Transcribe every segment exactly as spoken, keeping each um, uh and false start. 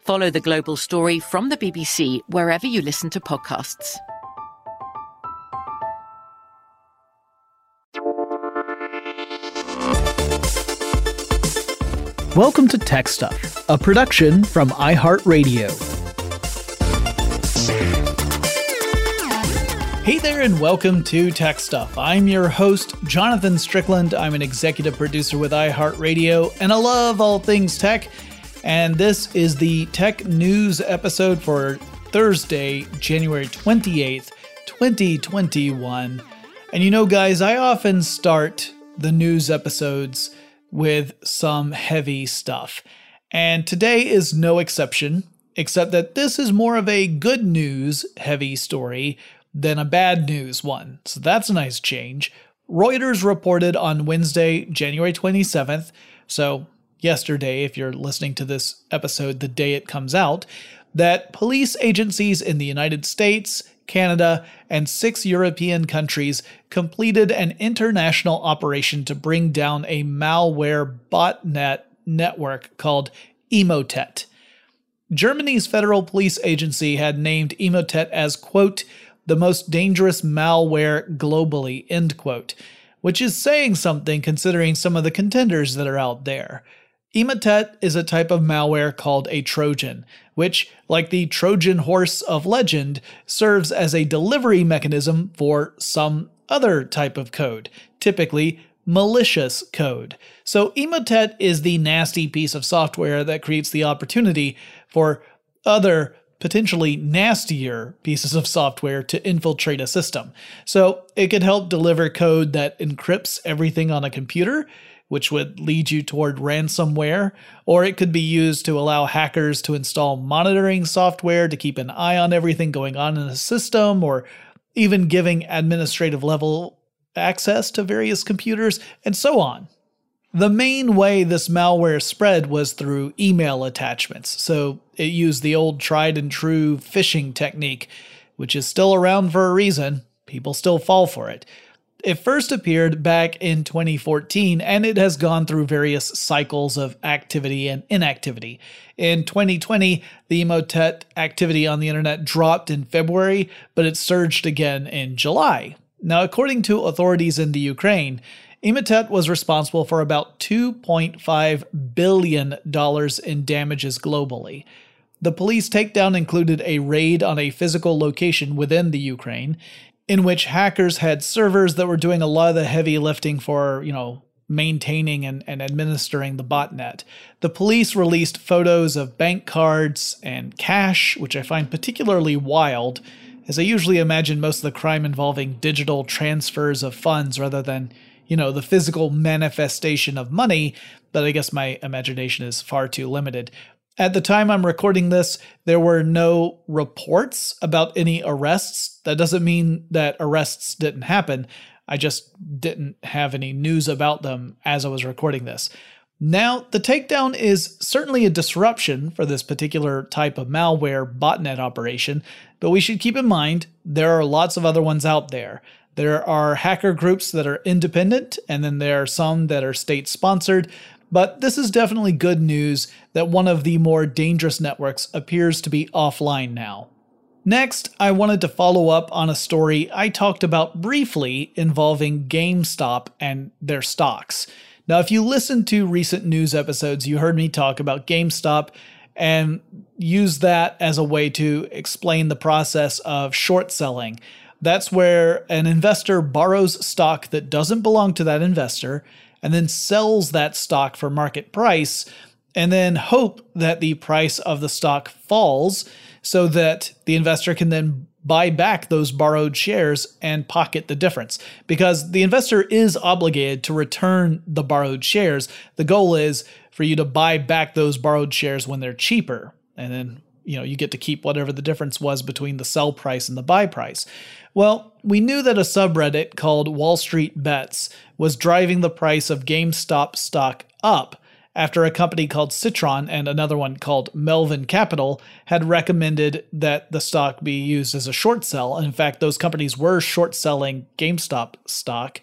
Follow The Global Story from the B B C wherever you listen to podcasts. Welcome to Tech Stuff, a production from iHeartRadio. Hey there and welcome to Tech Stuff. I'm your host, Jonathan Strickland. I'm an executive producer with iHeartRadio, and I love all things tech. And this is the tech news episode for Thursday, January twenty-eighth, twenty twenty-one. And you know, guys, I often start the news episodes with some heavy stuff. And today is no exception, except that this is more of a good news heavy story than a bad news one. So that's a nice change. Reuters reported on Wednesday, January twenty-seventh, so yesterday, if you're listening to this episode the day it comes out, that police agencies in the United States, Canada, and six European countries completed an international operation to bring down a malware botnet network called Emotet. Germany's federal police agency had named Emotet as, quote, the most dangerous malware globally, end quote, which is saying something considering some of the contenders that are out there. Emotet is a type of malware called a Trojan, which, like the Trojan horse of legend, serves as a delivery mechanism for some other type of code, typically malicious code. So Emotet is the nasty piece of software that creates the opportunity for other potentially nastier pieces of software to infiltrate a system. So it could help deliver code that encrypts everything on a computer, which would lead you toward ransomware, or it could be used to allow hackers to install monitoring software to keep an eye on everything going on in a system, or even giving administrative level access to various computers, and so on. The main way this malware spread was through email attachments, so it used the old tried and true phishing technique, which is still around for a reason. People still fall for it. It first appeared back in twenty fourteen, and it has gone through various cycles of activity and inactivity. In twenty twenty, the Emotet activity on the internet dropped in February, but it surged again in July. Now, according to authorities in the Ukraine, Emotet was responsible for about two point five billion dollars in damages globally. The police takedown included a raid on a physical location within the Ukraine, in which hackers had servers that were doing a lot of the heavy lifting for, you know, maintaining and, and administering the botnet. The police released photos of bank cards and cash, which I find particularly wild, as I usually imagine most of the crime involving digital transfers of funds rather than, you know, the physical manifestation of money, but I guess my imagination is far too limited. At the time I'm recording this, there were no reports about any arrests. That doesn't mean that arrests didn't happen. I just didn't have any news about them as I was recording this. Now, the takedown is certainly a disruption for this particular type of malware botnet operation, but we should keep in mind there are lots of other ones out there. There are hacker groups that are independent, and then there are some that are state-sponsored, but this is definitely good news that one of the more dangerous networks appears to be offline now. Next, I wanted to follow up on a story I talked about briefly involving GameStop and their stocks. Now, if you listened to recent news episodes, you heard me talk about GameStop and use that as a way to explain the process of short selling. That's where an investor borrows stock that doesn't belong to that investor and then sells that stock for market price and then hope that the price of the stock falls so that the investor can then buy back those borrowed shares and pocket the difference. Because the investor is obligated to return the borrowed shares. The goal is for you to buy back those borrowed shares when they're cheaper. And then, you know, you get to keep whatever the difference was between the sell price and the buy price. Well, we knew that a subreddit called Wall Street Bets was driving the price of GameStop stock up after a company called Citron and another one called Melvin Capital had recommended that the stock be used as a short sell. In fact, those companies were short selling GameStop stock,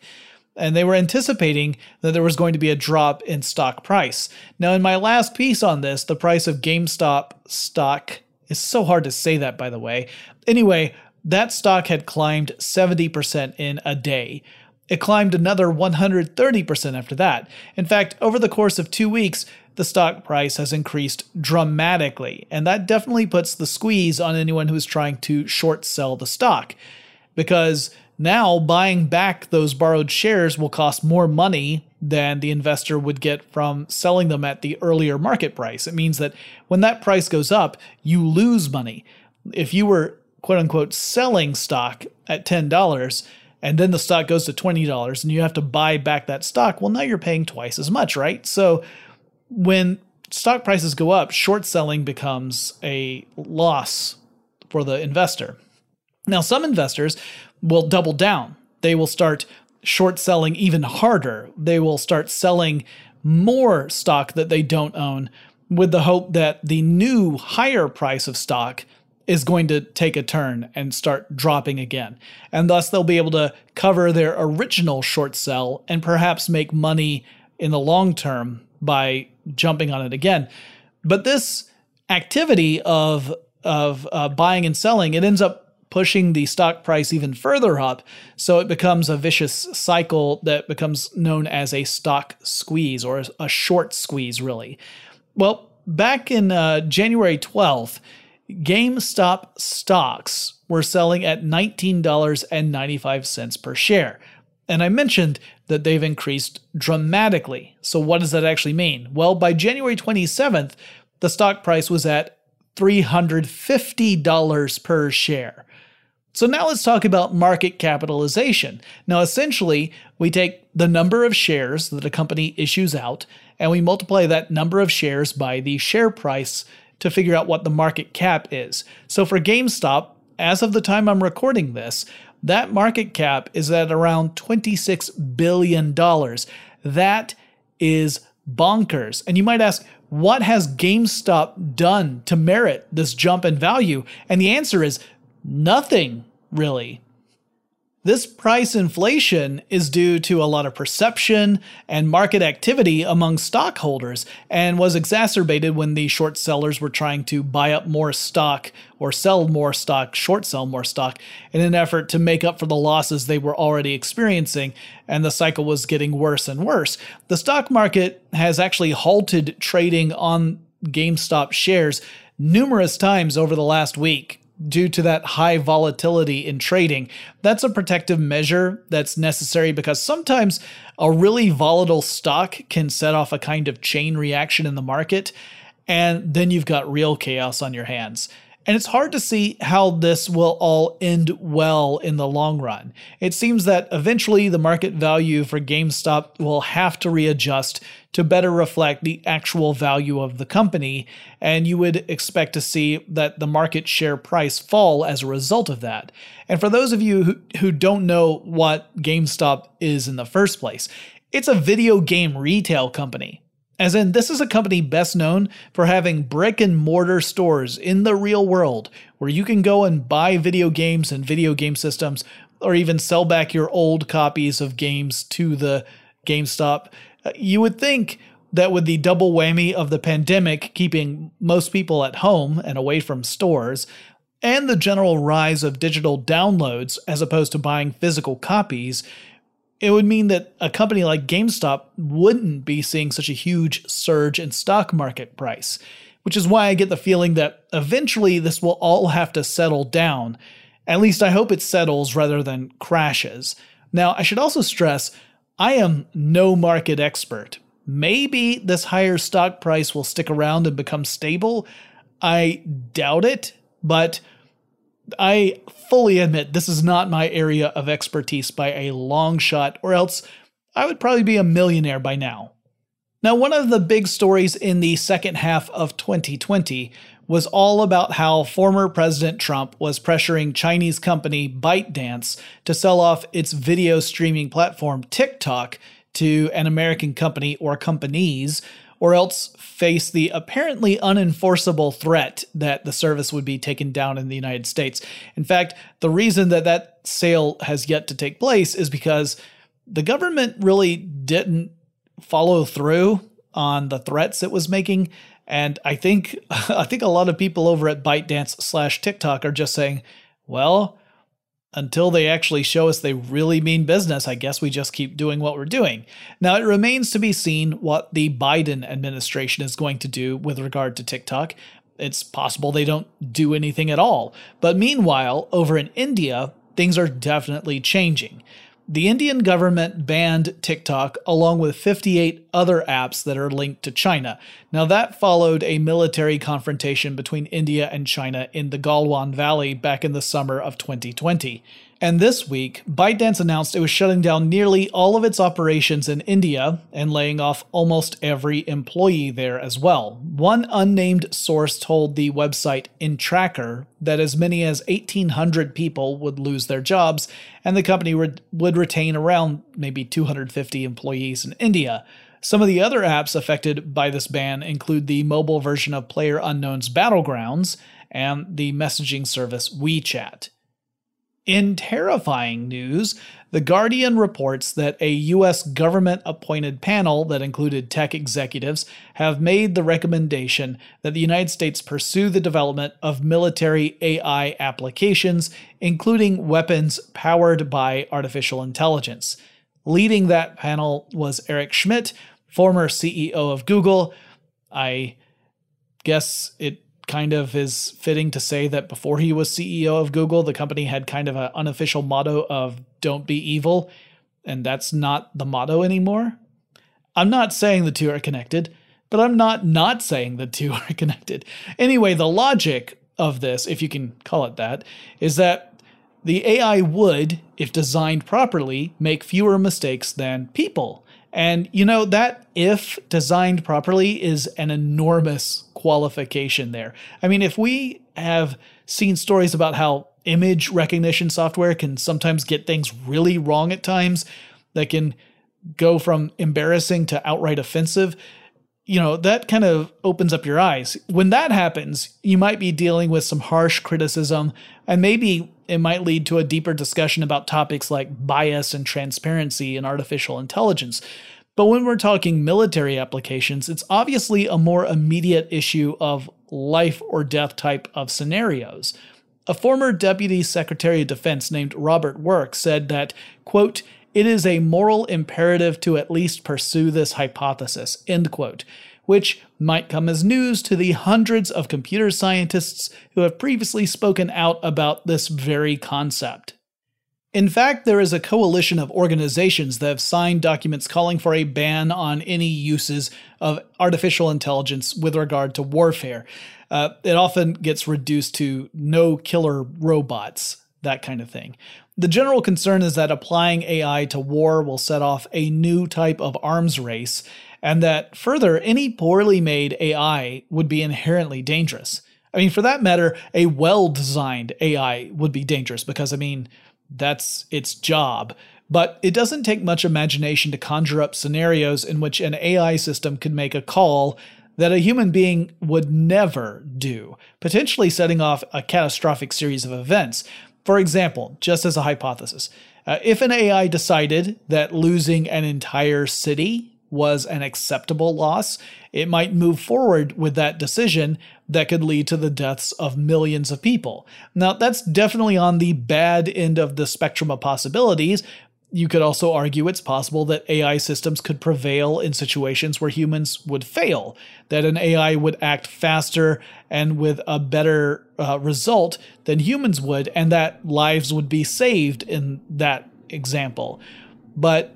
and they were anticipating that there was going to be a drop in stock price. Now, in my last piece on this, the price of GameStop stock is so hard to say that, by the way. Anyway, that stock had climbed seventy percent in a day. It climbed another one hundred thirty percent after that. In fact, over the course of two weeks, the stock price has increased dramatically, and that definitely puts the squeeze on anyone who's trying to short sell the stock, because now buying back those borrowed shares will cost more money than the investor would get from selling them at the earlier market price. It means that when that price goes up, you lose money. If you were, quote unquote, selling stock at ten dollars, and then the stock goes to twenty dollars and you have to buy back that stock, well, now you're paying twice as much, right? So when stock prices go up, short selling becomes a loss for the investor. Now, some investors will double down. They will start short selling even harder. They will start selling more stock that they don't own with the hope that the new higher price of stock is going to take a turn and start dropping again. And thus they'll be able to cover their original short sell and perhaps make money in the long term by jumping on it again. But this activity of, of uh, buying and selling, it ends up pushing the stock price even further up. So it becomes a vicious cycle that becomes known as a stock squeeze, or a short squeeze, really. Well, back in uh, January twelfth, GameStop stocks were selling at nineteen dollars and ninety-five cents per share. And I mentioned that they've increased dramatically. So what does that actually mean? Well, by January twenty-seventh, the stock price was at three hundred fifty dollars per share. So now let's talk about market capitalization. Now, essentially, we take the number of shares that a company issues out, and we multiply that number of shares by the share price to figure out what the market cap is. So for GameStop, as of the time I'm recording this, that market cap is at around twenty-six billion dollars. That is bonkers. And you might ask, what has GameStop done to merit this jump in value? And the answer is nothing, really. This price inflation is due to a lot of perception and market activity among stockholders and was exacerbated when the short sellers were trying to buy up more stock or sell more stock, short sell more stock, in an effort to make up for the losses they were already experiencing, and the cycle was getting worse and worse. The stock market has actually halted trading on GameStop shares numerous times over the last week due to that high volatility in trading. That's a protective measure that's necessary because sometimes a really volatile stock can set off a kind of chain reaction in the market, and then you've got real chaos on your hands. And it's hard to see how this will all end well in the long run. It seems that eventually the market value for GameStop will have to readjust to better reflect the actual value of the company, and you would expect to see that the market share price fall as a result of that. And for those of you who, who don't know what GameStop is in the first place, it's a video game retail company. As in, this is a company best known for having brick and mortar stores in the real world where you can go and buy video games and video game systems, or even sell back your old copies of games to the GameStop. You would think that with the double whammy of the pandemic keeping most people at home and away from stores, and the general rise of digital downloads as opposed to buying physical copies, it would mean that a company like GameStop wouldn't be seeing such a huge surge in stock market price, which is why I get the feeling that eventually this will all have to settle down. At least I hope it settles rather than crashes. Now, I should also stress, I am no market expert. Maybe this higher stock price will stick around and become stable. I doubt it, but I fully admit this is not my area of expertise by a long shot, or else I would probably be a millionaire by now. Now, one of the big stories in the second half of twenty twenty was all about how former President Trump was pressuring Chinese company ByteDance to sell off its video streaming platform TikTok to an American company or companies, or else face the apparently unenforceable threat that the service would be taken down in the United States. In fact, the reason that that sale has yet to take place is because the government really didn't follow through on the threats it was making, and I think I think a lot of people over at ByteDance slash TikTok are just saying, well, until they actually show us they really mean business, I guess we just keep doing what we're doing. Now, it remains to be seen what the Biden administration is going to do with regard to TikTok. It's possible they don't do anything at all. But meanwhile, over in India, things are definitely changing. The Indian government banned TikTok along with fifty-eight other apps that are linked to China. Now, that followed a military confrontation between India and China in the Galwan Valley back in the summer of twenty twenty. And this week, ByteDance announced it was shutting down nearly all of its operations in India and laying off almost every employee there as well. One unnamed source told the website InTracker that as many as eighteen hundred people would lose their jobs, and the company would, would retain around maybe two hundred fifty employees in India. Some of the other apps affected by this ban include the mobile version of PlayerUnknown's Battlegrounds and the messaging service WeChat. In terrifying news, The Guardian reports that a U S government-appointed panel that included tech executives have made the recommendation that the United States pursue the development of military A I applications, including weapons powered by artificial intelligence. Leading that panel was Eric Schmidt, former C E O of Google. I guess it kind of is fitting to say that before he was C E O of Google, the company had kind of an unofficial motto of don't be evil, and that's not the motto anymore. I'm not saying the two are connected, but I'm not not saying the two are connected. Anyway, the logic of this, if you can call it that, is that the A I would, if designed properly, make fewer mistakes than people. And, you know, that if designed properly is an enormous qualification there. I mean, if we have seen stories about how image recognition software can sometimes get things really wrong at times, that can go from embarrassing to outright offensive, you know, that kind of opens up your eyes. When that happens, you might be dealing with some harsh criticism and maybe It might lead to a deeper discussion about topics like bias and transparency in artificial intelligence. But when we're talking military applications, it's obviously a more immediate issue of life or death type of scenarios. A former Deputy Secretary of Defense named Robert Work said that, quote, "It is a moral imperative to at least pursue this hypothesis," end quote, which might come as news to the hundreds of computer scientists who have previously spoken out about this very concept. In fact, there is a coalition of organizations that have signed documents calling for a ban on any uses of artificial intelligence with regard to warfare. Uh, it often gets reduced to no killer robots, that kind of thing. The general concern is that applying A I to war will set off a new type of arms race, and that further, any poorly made A I would be inherently dangerous. I mean, for that matter, a well-designed A I would be dangerous because, I mean, that's its job. But it doesn't take much imagination to conjure up scenarios in which an A I system could make a call that a human being would never do, potentially setting off a catastrophic series of events. For example, just as a hypothesis, uh, if an A I decided that losing an entire city was an acceptable loss, it might move forward with that decision that could lead to the deaths of millions of people. Now, that's definitely on the bad end of the spectrum of possibilities. You could also argue it's possible that A I systems could prevail in situations where humans would fail, that an A I would act faster and with a better uh, result than humans would, and that lives would be saved in that example. But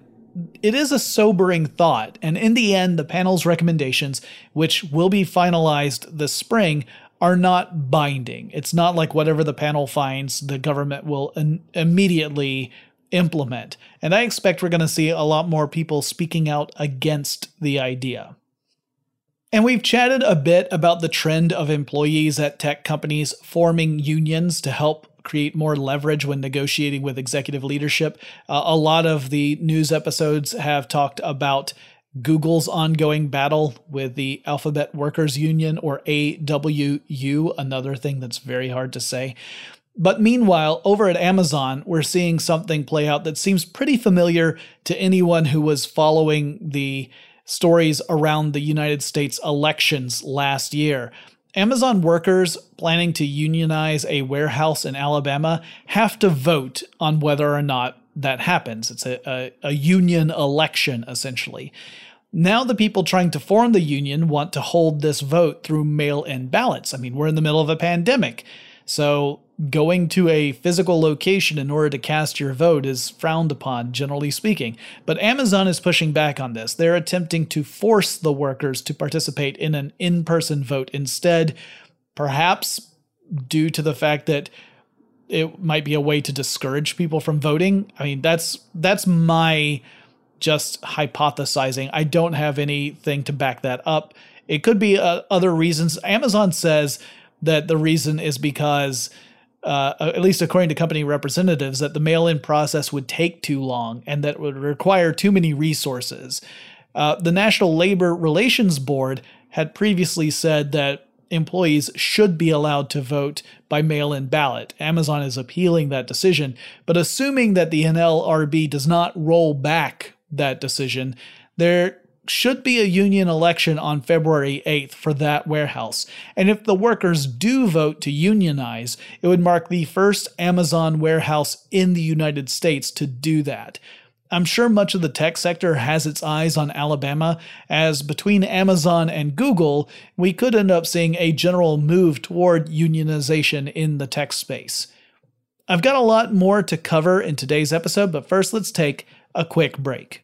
it is a sobering thought, and in the end, the panel's recommendations, which will be finalized this spring, are not binding. It's not like whatever the panel finds, the government will in- immediately implement. And I expect we're going to see a lot more people speaking out against the idea. And we've chatted a bit about the trend of employees at tech companies forming unions to help create more leverage when negotiating with executive leadership. Uh, a lot of the news episodes have talked about Google's ongoing battle with the Alphabet Workers Union, or A W U, another thing that's very hard to say. But meanwhile, over at Amazon, we're seeing something play out that seems pretty familiar to anyone who was following the stories around the United States elections last year. Amazon workers planning to unionize a warehouse in Alabama have to vote on whether or not that happens. It's a, a, a union election, essentially. Now the people trying to form the union want to hold this vote through mail-in ballots. I mean, we're in the middle of a pandemic, so going to a physical location in order to cast your vote is frowned upon, generally speaking. But Amazon is pushing back on this. They're attempting to force the workers to participate in an in-person vote instead, perhaps due to the fact that it might be a way to discourage people from voting. I mean, that's that's my just hypothesizing. I don't have anything to back that up. It could be uh, other reasons. Amazon says that the reason is because, Uh, at least according to company representatives, that the mail-in process would take too long and that it would require too many resources. Uh, the National Labor Relations Board had previously said that employees should be allowed to vote by mail-in ballot. Amazon is appealing that decision, but assuming that the N L R B does not roll back that decision, there should be a union election on February eighth for that warehouse. And if the workers do vote to unionize, it would mark the first Amazon warehouse in the United States to do that. I'm sure much of the tech sector has its eyes on Alabama, as between Amazon and Google, we could end up seeing a general move toward unionization in the tech space. I've got a lot more to cover in today's episode, but first let's take a quick break.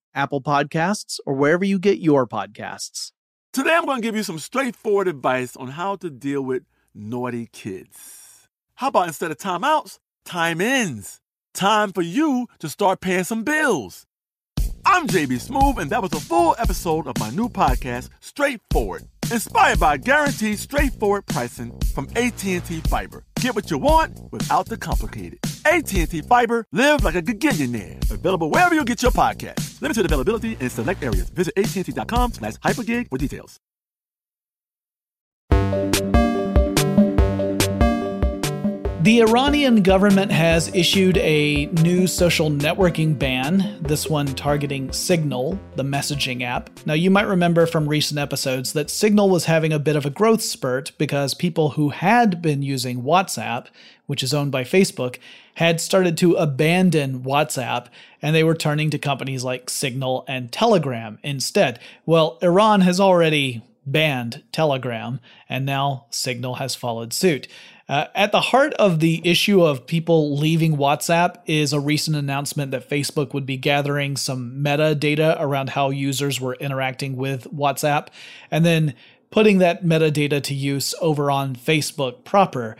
Apple Podcasts, or wherever you get your podcasts. Today I'm going to give you some straightforward advice on how to deal with naughty kids. How about instead of timeouts, time ins? Time for you to start paying some bills. I'm J B Smoove, and that was a full episode of my new podcast, Straightforward, inspired by guaranteed straightforward pricing from A T and T Fiber. Get what you want without the complicated. A T and T Fiber, live like a gigillionaire. Available wherever you get your podcast. Limited availability in select areas. Visit AT&T.com slash hypergig for details. The Iranian government has issued a new social networking ban, this one targeting Signal, the messaging app. Now, you might remember from recent episodes that Signal was having a bit of a growth spurt because people who had been using WhatsApp, which is owned by Facebook, had started to abandon WhatsApp, and they were turning to companies like Signal and Telegram instead. Well, Iran has already banned Telegram, and now Signal has followed suit. Uh, at the heart of the issue of people leaving WhatsApp is a recent announcement that Facebook would be gathering some metadata around how users were interacting with WhatsApp and then putting that metadata to use over on Facebook proper.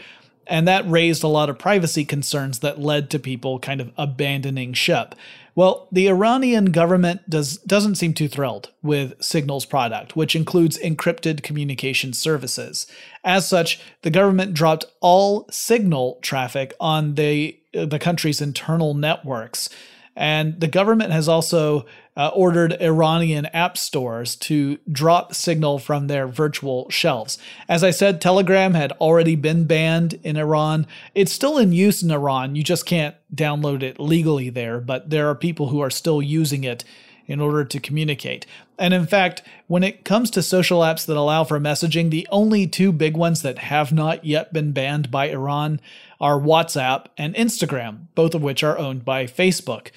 And that raised a lot of privacy concerns that led to people kind of abandoning ship. Well, the Iranian government does, doesn't seem too thrilled with Signal's product, which includes encrypted communication services. As such, the government dropped all Signal traffic on the, the country's internal networks. And the government has also uh, ordered Iranian app stores to drop Signal from their virtual shelves. As I said, Telegram had already been banned in Iran. It's still in use in Iran. You just can't download it legally there, but there are people who are still using it in order to communicate. And in fact, when it comes to social apps that allow for messaging, the only two big ones that have not yet been banned by Iran are WhatsApp and Instagram, both of which are owned by Facebook.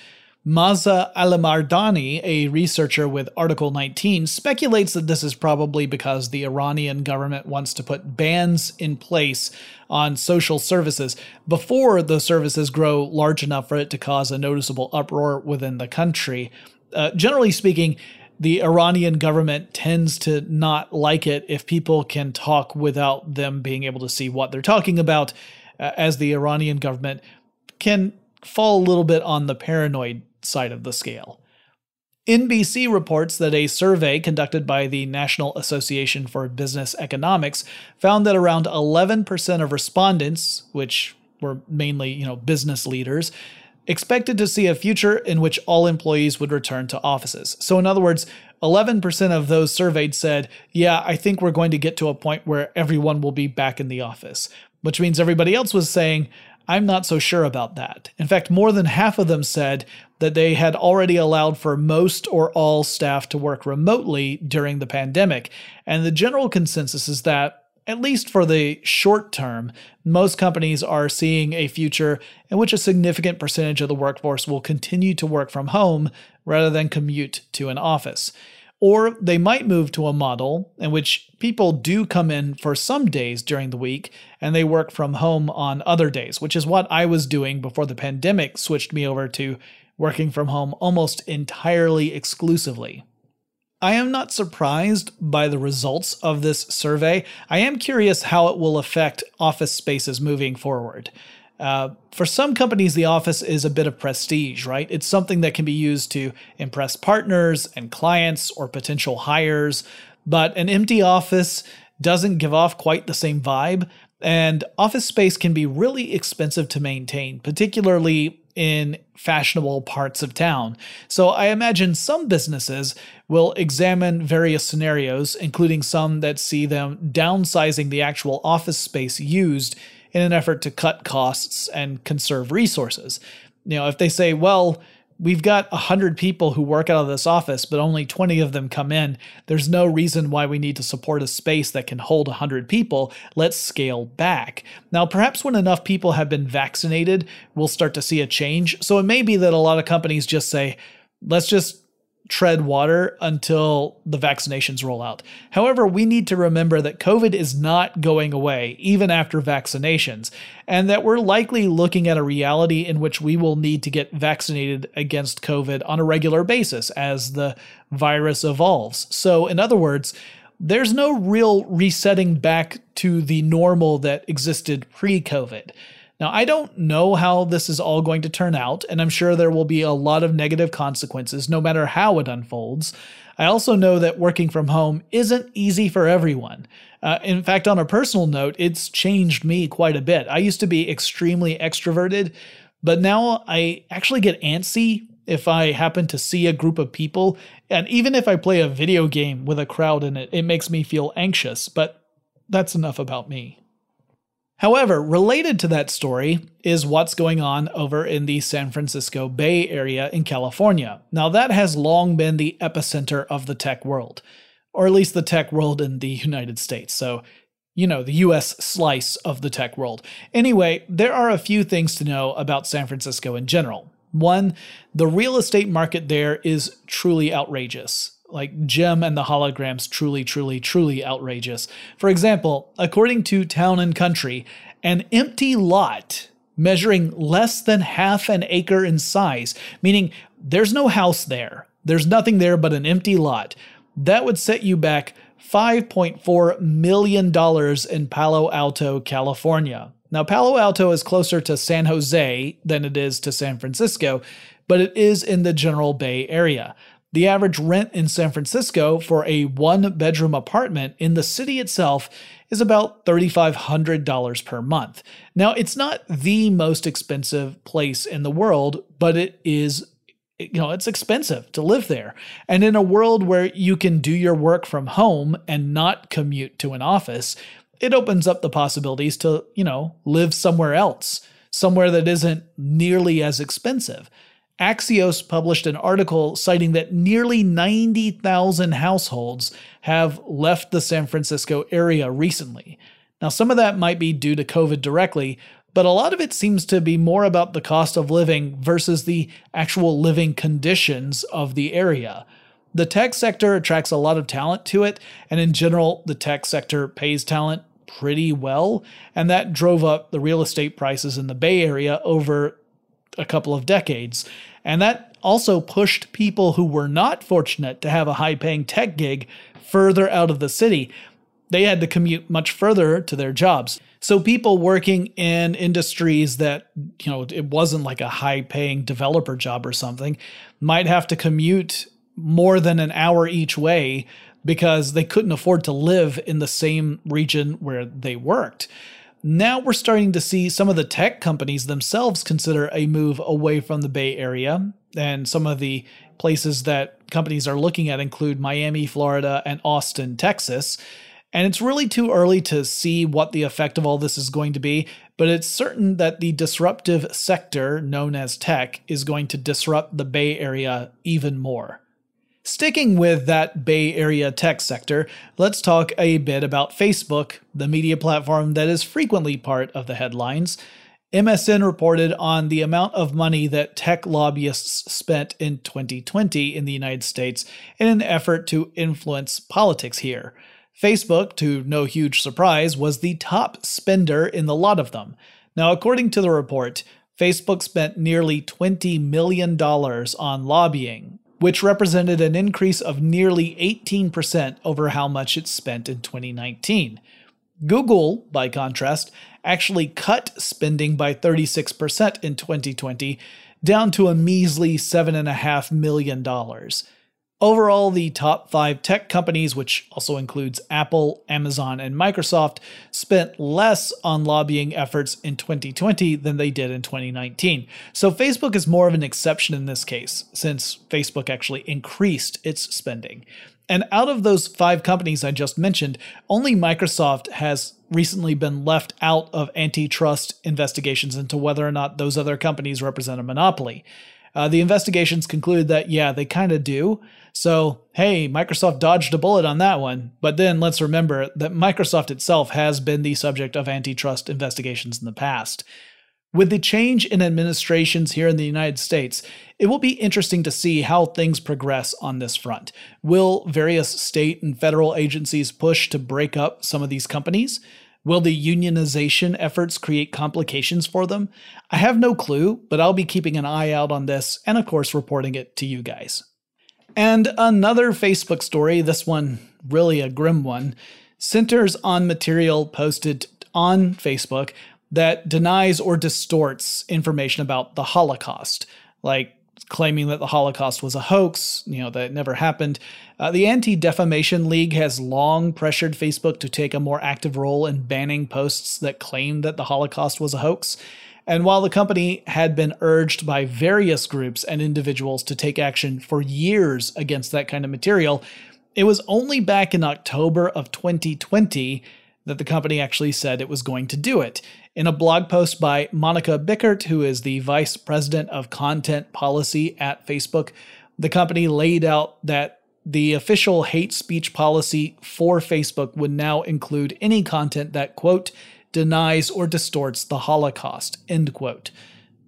Mahsa Alimardani, a researcher with Article nineteen, speculates that this is probably because the Iranian government wants to put bans in place on social services before the services grow large enough for it to cause a noticeable uproar within the country. Uh, generally speaking, the Iranian government tends to not like it if people can talk without them being able to see what they're talking about, uh, as the Iranian government can fall a little bit on the paranoid side of the scale. N B C reports that a survey conducted by the National Association for Business Economics found that around eleven percent of respondents, which were mainly, you know, business leaders, expected to see a future in which all employees would return to offices. So in other words, eleven percent of those surveyed said, yeah, I think we're going to get to a point where everyone will be back in the office, which means everybody else was saying, I'm not so sure about that. In fact, more than half of them said that they had already allowed for most or all staff to work remotely during the pandemic. And the general consensus is that, at least for the short term, most companies are seeing a future in which a significant percentage of the workforce will continue to work from home rather than commute to an office. Or they might move to a model in which people do come in for some days during the week and they work from home on other days, which is what I was doing before the pandemic switched me over to working from home almost entirely exclusively. I am not surprised by the results of this survey. I am curious how it will affect office spaces moving forward. Uh, for some companies, the office is a bit of prestige, right? It's something that can be used to impress partners and clients or potential hires, but an empty office doesn't give off quite the same vibe, and office space can be really expensive to maintain, particularly in fashionable parts of town. So I imagine some businesses will examine various scenarios, including some that see them downsizing the actual office space used in an effort to cut costs and conserve resources. You know, if they say, well, we've got one hundred people who work out of this office, but only twenty of them come in, there's no reason why we need to support a space that can hold one hundred people. Let's scale back. Now, perhaps when enough people have been vaccinated, we'll start to see a change. So it may be that a lot of companies just say, let's just tread water until the vaccinations roll out. However, we need to remember that COVID is not going away, even after vaccinations, and that we're likely looking at a reality in which we will need to get vaccinated against COVID on a regular basis as the virus evolves. So, in other words, there's no real resetting back to the normal that existed pre-COVID. Now, I don't know how this is all going to turn out, and I'm sure there will be a lot of negative consequences no matter how it unfolds. I also know that working from home isn't easy for everyone. Uh, in fact, on a personal note, it's changed me quite a bit. I used to be extremely extroverted, but now I actually get antsy if I happen to see a group of people, and even if I play a video game with a crowd in it, it makes me feel anxious, but that's enough about me. However, related to that story is what's going on over in the San Francisco Bay Area in California. Now, that has long been the epicenter of the tech world, or at least the tech world in the United States. So, you know, the U S slice of the tech world. Anyway, there are a few things to know about San Francisco in general. One, the real estate market there is truly outrageous. Like Jim and the Holograms, truly, truly, truly outrageous. For example, according to Town and Country, an empty lot measuring less than half an acre in size, meaning there's no house there, there's nothing there but an empty lot, that would set you back five point four million dollars in Palo Alto, California. Now, Palo Alto is closer to San Jose than it is to San Francisco, but it is in the general Bay Area. The average rent in San Francisco for a one-bedroom apartment in the city itself is about three thousand five hundred dollars per month. Now, it's not the most expensive place in the world, but it is, you know, it's expensive to live there. And in a world where you can do your work from home and not commute to an office, it opens up the possibilities to, you know, live somewhere else, somewhere that isn't nearly as expensive. Axios published an article citing that nearly ninety thousand households have left the San Francisco area recently. Now, some of that might be due to COVID directly, but a lot of it seems to be more about the cost of living versus the actual living conditions of the area. The tech sector attracts a lot of talent to it, and in general, the tech sector pays talent pretty well, and that drove up the real estate prices in the Bay Area over a couple of decades. And that also pushed people who were not fortunate to have a high-paying tech gig further out of the city. They had to commute much further to their jobs. So people working in industries that, you know, it wasn't like a high-paying developer job or something, might have to commute more than an hour each way because they couldn't afford to live in the same region where they worked. Now we're starting to see some of the tech companies themselves consider a move away from the Bay Area, and some of the places that companies are looking at include Miami, Florida, and Austin, Texas. And it's really too early to see what the effect of all this is going to be, but it's certain that the disruptive sector known as tech is going to disrupt the Bay Area even more. Sticking with that Bay Area tech sector, let's talk a bit about Facebook, the media platform that is frequently part of the headlines. M S N reported on the amount of money that tech lobbyists spent in twenty twenty in the United States in an effort to influence politics here. Facebook, to no huge surprise, was the top spender in the lot of them. Now, according to the report, Facebook spent nearly twenty million dollars on lobbying, which represented an increase of nearly eighteen percent over how much it spent in twenty nineteen. Google, by contrast, actually cut spending by thirty-six percent in twenty twenty, down to a measly seven point five million dollars. Overall, the top five tech companies, which also includes Apple, Amazon, and Microsoft, spent less on lobbying efforts in twenty twenty than they did in twenty nineteen. So Facebook is more of an exception in this case, since Facebook actually increased its spending. And out of those five companies I just mentioned, only Microsoft has recently been left out of antitrust investigations into whether or not those other companies represent a monopoly. Uh, the investigations conclude that, yeah, they kind of do. So, hey, Microsoft dodged a bullet on that one. But then let's remember that Microsoft itself has been the subject of antitrust investigations in the past. With the change in administrations here in the United States, it will be interesting to see how things progress on this front. Will various state and federal agencies push to break up some of these companies? Will the unionization efforts create complications for them? I have no clue, but I'll be keeping an eye out on this and, of course, reporting it to you guys. And another Facebook story, this one really a grim one, centers on material posted on Facebook that denies or distorts information about the Holocaust, like claiming that the Holocaust was a hoax, you know, that it never happened. Uh, the Anti-Defamation League has long pressured Facebook to take a more active role in banning posts that claim that the Holocaust was a hoax. And while the company had been urged by various groups and individuals to take action for years against that kind of material, it was only back in October of twenty twenty that the company actually said it was going to do it. In a blog post by Monica Bickert, who is the vice president of content policy at Facebook, the company laid out that the official hate speech policy for Facebook would now include any content that, quote, denies or distorts the Holocaust, end quote.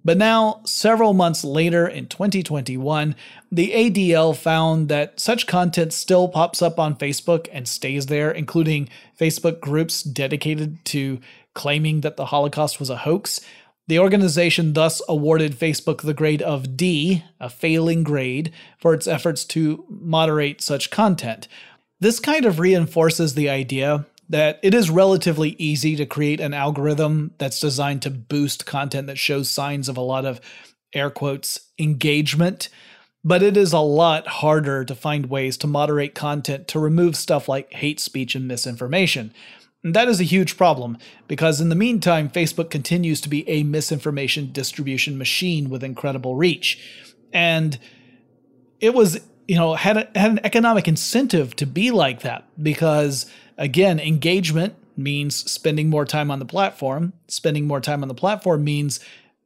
But now, several months later in twenty twenty-one, the A D L found that such content still pops up on Facebook and stays there, including Facebook groups dedicated to claiming that the Holocaust was a hoax. The organization thus awarded Facebook the grade of D, a failing grade, for its efforts to moderate such content. This kind of reinforces the idea that it is relatively easy to create an algorithm that's designed to boost content that shows signs of a lot of, air quotes, engagement, but it is a lot harder to find ways to moderate content to remove stuff like hate speech and misinformation. And that is a huge problem, because in the meantime, Facebook continues to be a misinformation distribution machine with incredible reach. And it was, you know, had, a, had an economic incentive to be like that, because again, engagement means spending more time on the platform. Spending more time on the platform means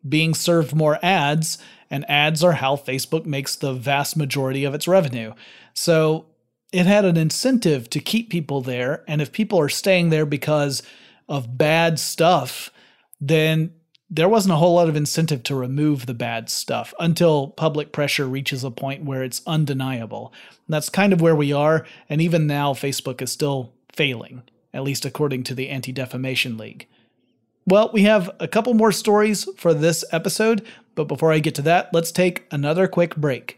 being served more ads, and ads are how Facebook makes the vast majority of its revenue. So it had an incentive to keep people there, and if people are staying there because of bad stuff, then there wasn't a whole lot of incentive to remove the bad stuff until public pressure reaches a point where it's undeniable. And that's kind of where we are, and even now Facebook is still failing, at least according to the Anti-Defamation League. Well, we have a couple more stories for this episode, but before I get to that, let's take another quick break.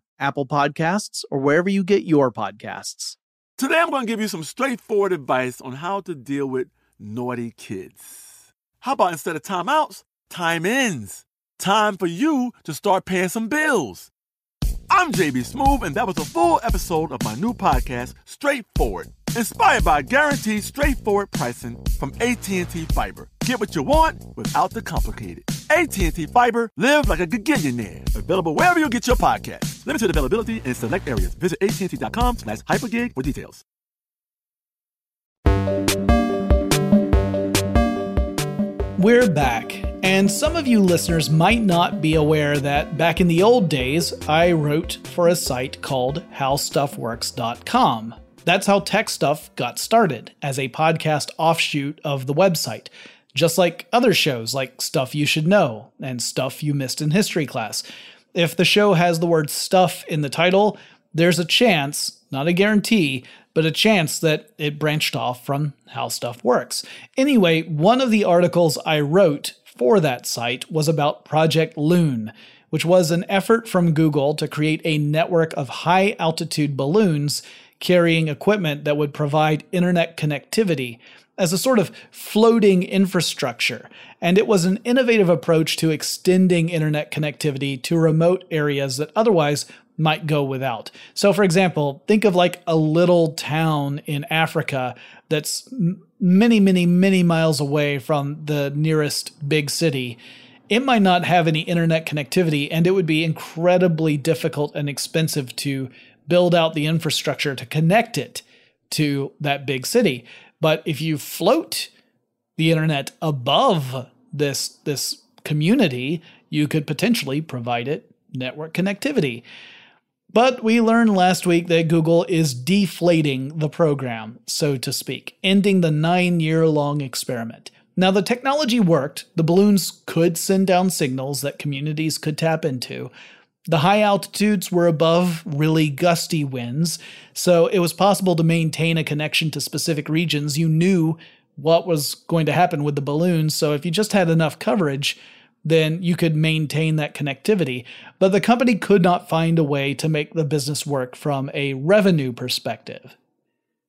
Apple Podcasts, or wherever you get your podcasts. Today I'm going to give you some straightforward advice on how to deal with naughty kids. How about instead of timeouts, time ins? Time for you to start paying some bills. I'm J B Smoove, and that was a full episode of my new podcast, Straightforward, inspired by guaranteed straightforward pricing from A T and T Fiber. Get what you want without the complicated. A T and T Fiber, live like a gigillionaire. Available wherever you get your podcast. Limited availability in select areas. Visit att.com slash hypergig for details. We're back, and some of you listeners might not be aware that back in the old days, I wrote for a site called how stuff works dot com. That's how Tech Stuff got started, as a podcast offshoot of the website, just like other shows like Stuff You Should Know and Stuff You Missed in History Class. If the show has the word stuff in the title, there's a chance, not a guarantee, but a chance that it branched off from How Stuff Works. Anyway, one of the articles I wrote for that site was about Project Loon, which was an effort from Google to create a network of high-altitude balloons carrying equipment that would provide internet connectivity as a sort of floating infrastructure. And it was an innovative approach to extending internet connectivity to remote areas that otherwise might go without. So, for example, think of like a little town in Africa that's many, many, many miles away from the nearest big city. It might not have any internet connectivity, and it would be incredibly difficult and expensive to build out the infrastructure to connect it to that big city. But if you float the internet above this, this community, you could potentially provide it network connectivity. But we learned last week that Google is deflating the program, so to speak, ending the nine-year-long experiment. Now, the technology worked. The balloons could send down signals that communities could tap into. The high altitudes were above really gusty winds, so it was possible to maintain a connection to specific regions. You knew what was going to happen with the balloons, so if you just had enough coverage, then you could maintain that connectivity. But the company could not find a way to make the business work from a revenue perspective.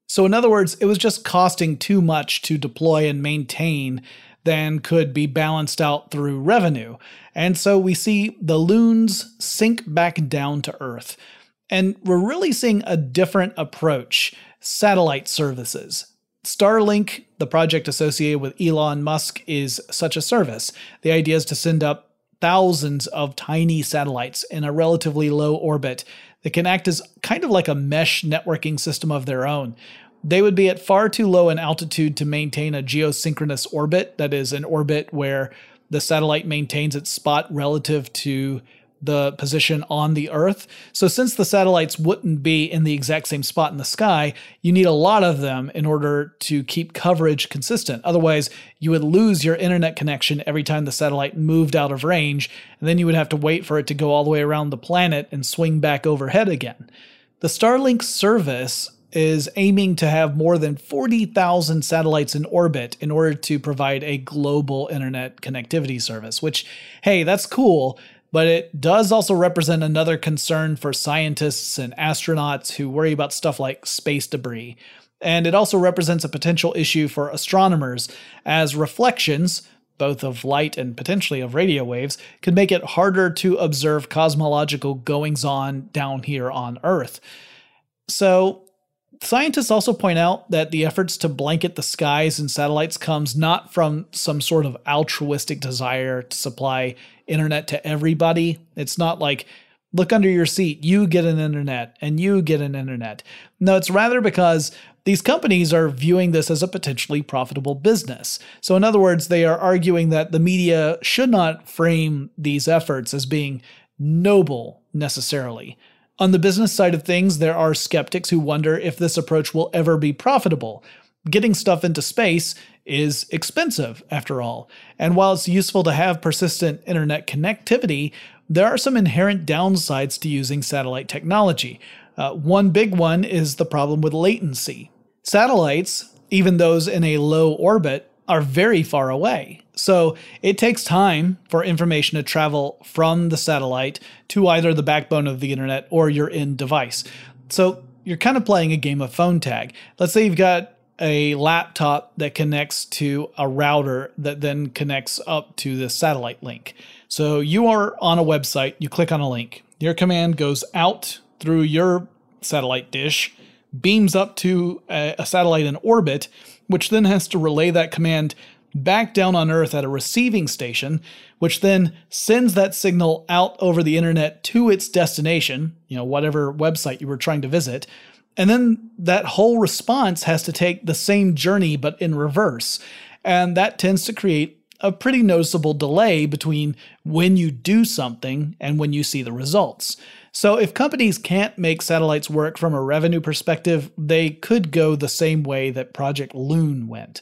So in other words, it was just costing too much to deploy and maintain than could be balanced out through revenue. And so we see the loons sink back down to Earth. And we're really seeing a different approach, satellite services. Starlink, the project associated with Elon Musk, is such a service. The idea is to send up thousands of tiny satellites in a relatively low orbit that can act as kind of like a mesh networking system of their own. They would be at far too low an altitude to maintain a geosynchronous orbit. That is an orbit where the satellite maintains its spot relative to the position on the Earth. So since the satellites wouldn't be in the exact same spot in the sky, you need a lot of them in order to keep coverage consistent. Otherwise, you would lose your internet connection every time the satellite moved out of range, and then you would have to wait for it to go all the way around the planet and swing back overhead again. The Starlink service is aiming to have more than forty thousand satellites in orbit in order to provide a global internet connectivity service, which, hey, that's cool. But it does also represent another concern for scientists and astronauts who worry about stuff like space debris. And it also represents a potential issue for astronomers, as reflections, both of light and potentially of radio waves, could make it harder to observe cosmological goings-on down here on Earth. So scientists also point out that the efforts to blanket the skies and satellites comes not from some sort of altruistic desire to supply internet to everybody. It's not like, look under your seat, you get an internet, and you get an internet. No, it's rather because these companies are viewing this as a potentially profitable business. So in other words, they are arguing that the media should not frame these efforts as being noble necessarily. On the business side of things, there are skeptics who wonder if this approach will ever be profitable. Getting stuff into space is expensive, after all. And while it's useful to have persistent internet connectivity, there are some inherent downsides to using satellite technology. Uh, one big one is the problem with latency. Satellites, even those in a low orbit, are very far away. So it takes time for information to travel from the satellite to either the backbone of the internet or your end device. So you're kind of playing a game of phone tag. Let's say you've got a laptop that connects to a router that then connects up to the satellite link. So you are on a website, you click on a link. Your command goes out through your satellite dish, beams up to a, a satellite in orbit, which then has to relay that command back down on Earth at a receiving station, which then sends that signal out over the internet to its destination, you know, whatever website you were trying to visit. And then that whole response has to take the same journey, but in reverse. And that tends to create a pretty noticeable delay between when you do something and when you see the results. So if companies can't make satellites work from a revenue perspective, they could go the same way that Project Loon went.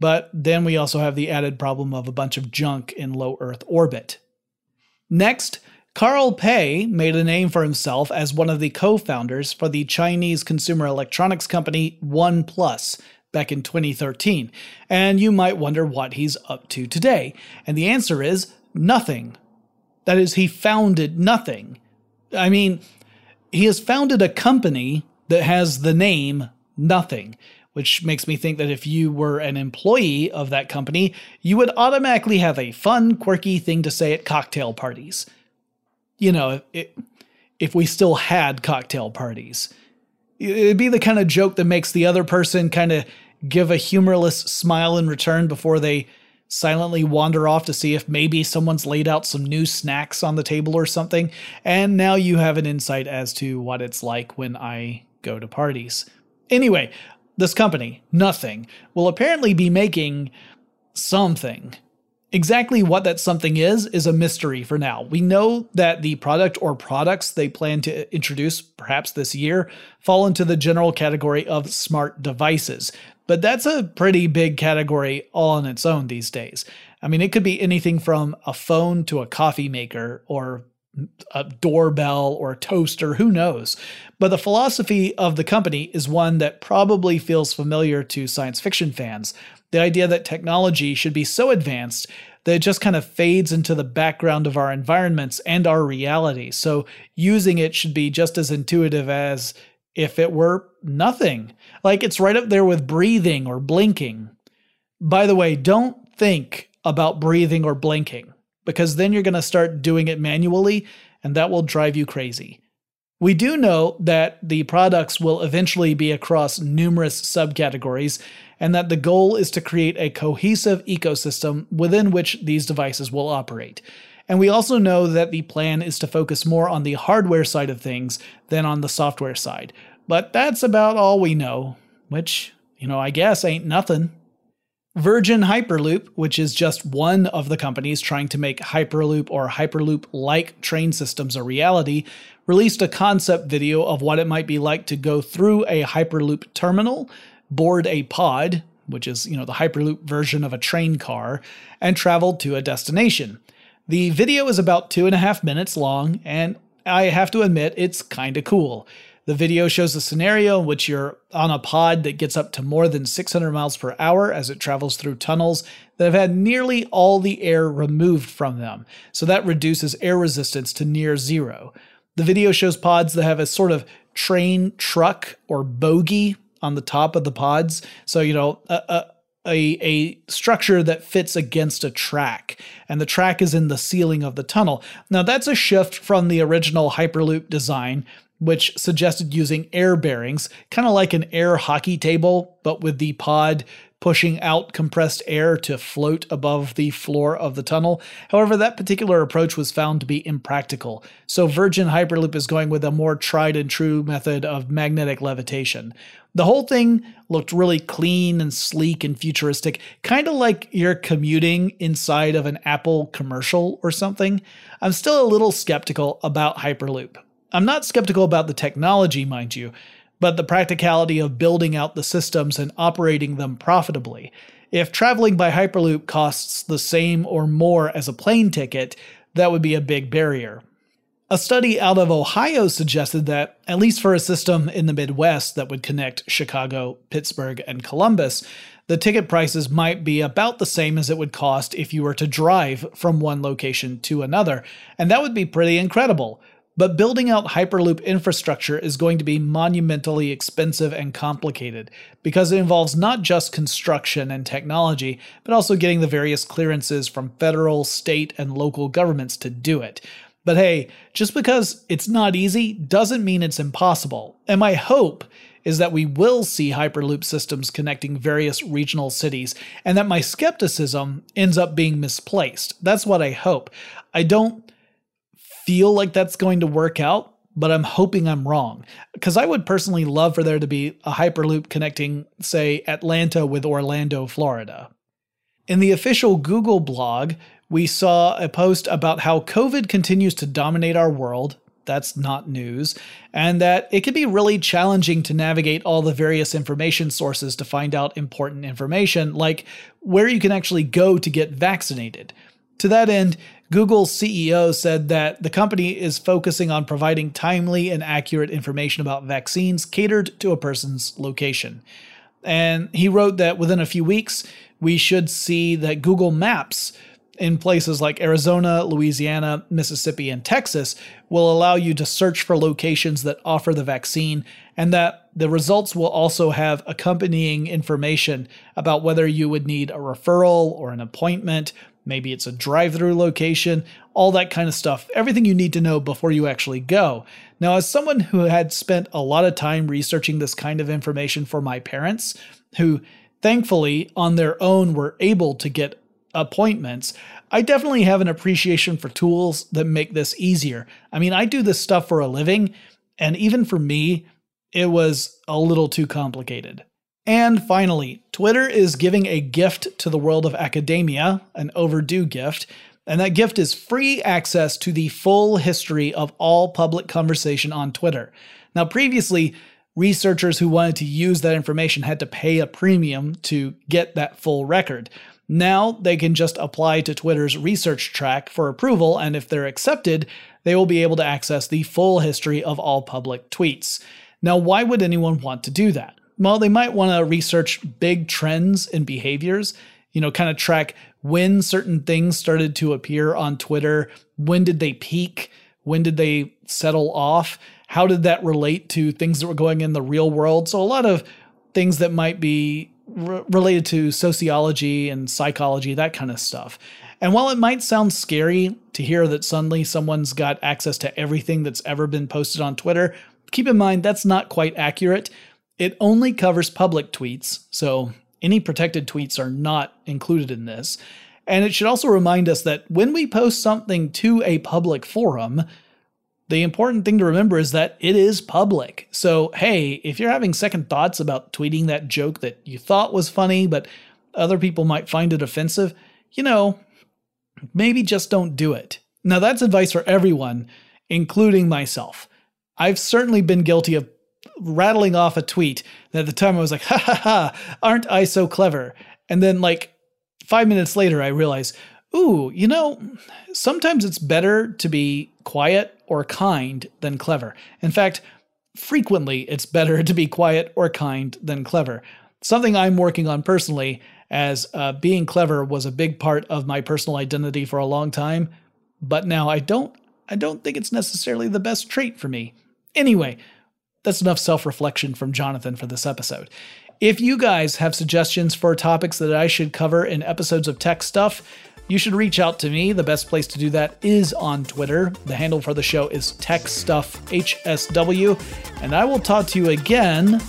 But then we also have the added problem of a bunch of junk in low Earth orbit. Next, Carl Pei made a name for himself as one of the co-founders for the Chinese consumer electronics company OnePlus back in twenty thirteen. And you might wonder what he's up to today. And the answer is nothing. That is, he founded nothing. I mean, he has founded a company that has the name Nothing, which makes me think that if you were an employee of that company, you would automatically have a fun, quirky thing to say at cocktail parties. You know, it, if we still had cocktail parties, it'd be the kind of joke that makes the other person kind of give a humorless smile in return before they silently wander off to see if maybe someone's laid out some new snacks on the table or something. And now you have an insight as to what it's like when I go to parties. Anyway, this company, Nothing, will apparently be making something. Exactly what that something is, is a mystery for now. We know that the product or products they plan to introduce, perhaps this year, fall into the general category of smart devices. But that's a pretty big category all on its own these days. I mean, it could be anything from a phone to a coffee maker or a doorbell or a toaster, who knows. But the philosophy of the company is one that probably feels familiar to science fiction fans. The idea that technology should be so advanced that it just kind of fades into the background of our environments and our reality. So using it should be just as intuitive as if it were nothing. Like, it's right up there with breathing or blinking. By the way, don't think about breathing or blinking, because then you're going to start doing it manually, and that will drive you crazy. We do know that the products will eventually be across numerous subcategories, and that the goal is to create a cohesive ecosystem within which these devices will operate. And we also know that the plan is to focus more on the hardware side of things than on the software side. But that's about all we know. which, you know, I guess ain't nothing. Virgin Hyperloop, which is just one of the companies trying to make Hyperloop or Hyperloop-like train systems a reality, released a concept video of what it might be like to go through a Hyperloop terminal, board a pod, which is, you know, the Hyperloop version of a train car, and travel to a destination. The video is about two and a half minutes long, and I have to admit, it's kinda cool. The video shows a scenario in which you're on a pod that gets up to more than six hundred miles per hour as it travels through tunnels that have had nearly all the air removed from them, so that reduces air resistance to near zero. The video shows pods that have a sort of train truck or bogie on the top of the pods, so, you know, a, a, A, a structure that fits against a track, and the track is in the ceiling of the tunnel. Now that's a shift from the original Hyperloop design, which suggested using air bearings, kind of like an air hockey table, but with the pod pushing out compressed air to float above the floor of the tunnel. However, that particular approach was found to be impractical, so Virgin Hyperloop is going with a more tried and true method of magnetic levitation. The whole thing looked really clean and sleek and futuristic, kind of like you're commuting inside of an Apple commercial or something. I'm still a little skeptical about Hyperloop. I'm not skeptical about the technology, mind you, but the practicality of building out the systems and operating them profitably. If traveling by Hyperloop costs the same or more as a plane ticket, that would be a big barrier. A study out of Ohio suggested that, at least for a system in the Midwest that would connect Chicago, Pittsburgh, and Columbus, the ticket prices might be about the same as it would cost if you were to drive from one location to another, and that would be pretty incredible. But building out Hyperloop infrastructure is going to be monumentally expensive and complicated, because it involves not just construction and technology, but also getting the various clearances from federal, state, and local governments to do it. But hey, just because it's not easy doesn't mean it's impossible, and my hope is that we will see Hyperloop systems connecting various regional cities, and that my skepticism ends up being misplaced. That's what I hope. I don't feel like that's going to work out, but I'm hoping I'm wrong, because I would personally love for there to be a Hyperloop connecting, say, Atlanta with Orlando, Florida. In the official Google blog, we saw a post about how COVID continues to dominate our world. That's not news, and that it can be really challenging to navigate all the various information sources to find out important information, like where you can actually go to get vaccinated. To that end, Google's C E O said that the company is focusing on providing timely and accurate information about vaccines catered to a person's location. And he wrote that within a few weeks, we should see that Google Maps in places like Arizona, Louisiana, Mississippi, and Texas will allow you to search for locations that offer the vaccine, and that the results will also have accompanying information about whether you would need a referral or an appointment. Maybe it's a drive-through location, all that kind of stuff. Everything you need to know before you actually go. Now, as someone who had spent a lot of time researching this kind of information for my parents, who thankfully on their own were able to get appointments, I definitely have an appreciation for tools that make this easier. I mean, I do this stuff for a living, and even for me, it was a little too complicated. And finally, Twitter is giving a gift to the world of academia, an overdue gift, and that gift is free access to the full history of all public conversation on Twitter. Now, previously, researchers who wanted to use that information had to pay a premium to get that full record. Now they can just apply to Twitter's research track for approval, and if they're accepted, they will be able to access the full history of all public tweets. Now, why would anyone want to do that? Well, they might want to research big trends in behaviors, you know, kind of track when certain things started to appear on Twitter, when did they peak, when did they settle off, how did that relate to things that were going in the real world. So a lot of things that might be re- related to sociology and psychology, that kind of stuff. And while it might sound scary to hear that suddenly someone's got access to everything that's ever been posted on Twitter, keep in mind that's not quite accurate. It only covers public tweets, so any protected tweets are not included in this. And it should also remind us that when we post something to a public forum, the important thing to remember is that it is public. So, hey, if you're having second thoughts about tweeting that joke that you thought was funny, but other people might find it offensive, you know, maybe just don't do it. Now, that's advice for everyone, including myself. I've certainly been guilty of rattling off a tweet that at the time I was like, ha ha ha, aren't I so clever? And then like five minutes later, I realized, ooh, you know, sometimes it's better to be quiet or kind than clever. In fact, frequently it's better to be quiet or kind than clever. Something I'm working on personally, as uh, being clever was a big part of my personal identity for a long time, but now I don't, I don't think it's necessarily the best trait for me. Anyway, that's enough self-reflection from Jonathan for this episode. If you guys have suggestions for topics that I should cover in episodes of Tech Stuff, you should reach out to me. The best place to do that is on Twitter. The handle for the show is Tech Stuff H S W, and I will talk to you again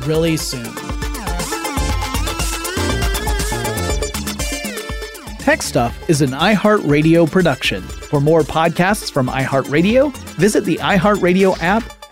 really soon. Tech Stuff is an iHeartRadio production. For more podcasts from iHeartRadio, visit the iHeartRadio app,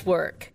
Network.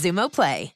Xumo Play.